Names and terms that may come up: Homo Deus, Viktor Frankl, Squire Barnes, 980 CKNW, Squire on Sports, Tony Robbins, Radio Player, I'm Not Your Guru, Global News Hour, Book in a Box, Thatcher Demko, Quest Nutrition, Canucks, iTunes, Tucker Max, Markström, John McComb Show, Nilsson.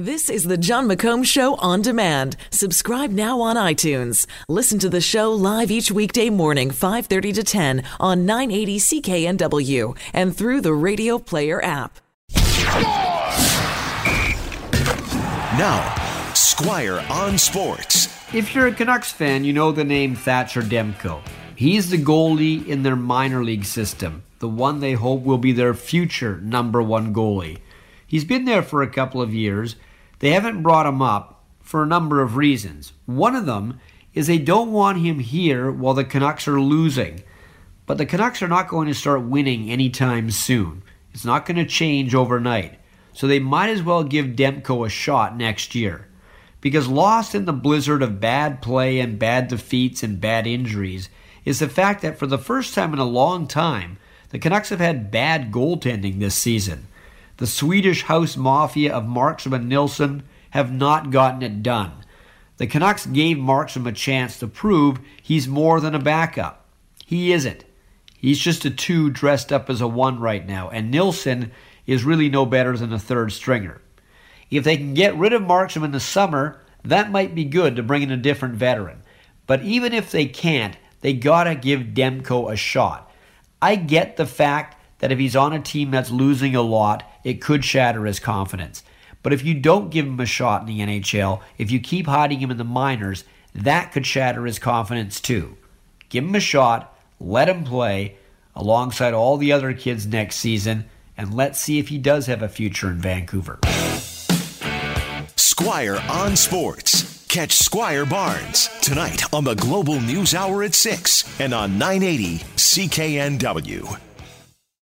This is the John McComb Show on demand. Subscribe now on iTunes. Listen to the show live each weekday morning, 5:30 to 10 on 980 CKNW and through the Radio Player app. Now, Squire on Sports. If you're a Canucks fan, you know the name Thatcher Demko. He's the goalie in their minor league system, the one they hope will be their future number one goalie. He's been there for a couple of years. They haven't brought him up for a number of reasons. One of them is they don't want him here while the Canucks are losing. But the Canucks are not going to start winning anytime soon. It's not going to change overnight. So they might as well give Demko a shot next year. Because lost in the blizzard of bad play and bad defeats and bad injuries is the fact that for the first time in a long time, the Canucks have had bad goaltending this season. The Swedish house mafia of Markström and Nilsson have not gotten it done. The Canucks gave Markström a chance to prove he's more than a backup. He isn't. He's just a 2 dressed up as a 1 right now, and Nilsson is really no better than a 3rd stringer. If they can get rid of Markström in the summer, that might be good to bring in a different veteran. But even if they can't, they gotta give Demko a shot. I get the fact that if he's on a team that's losing a lot, it could shatter his confidence. But if you don't give him a shot in the NHL, if you keep hiding him in the minors, that could shatter his confidence too. Give him a shot, let him play alongside all the other kids next season, and let's see if he does have a future in Vancouver. Squire on Sports. Catch Squire Barnes tonight on the Global News Hour at 6 and on 980 CKNW.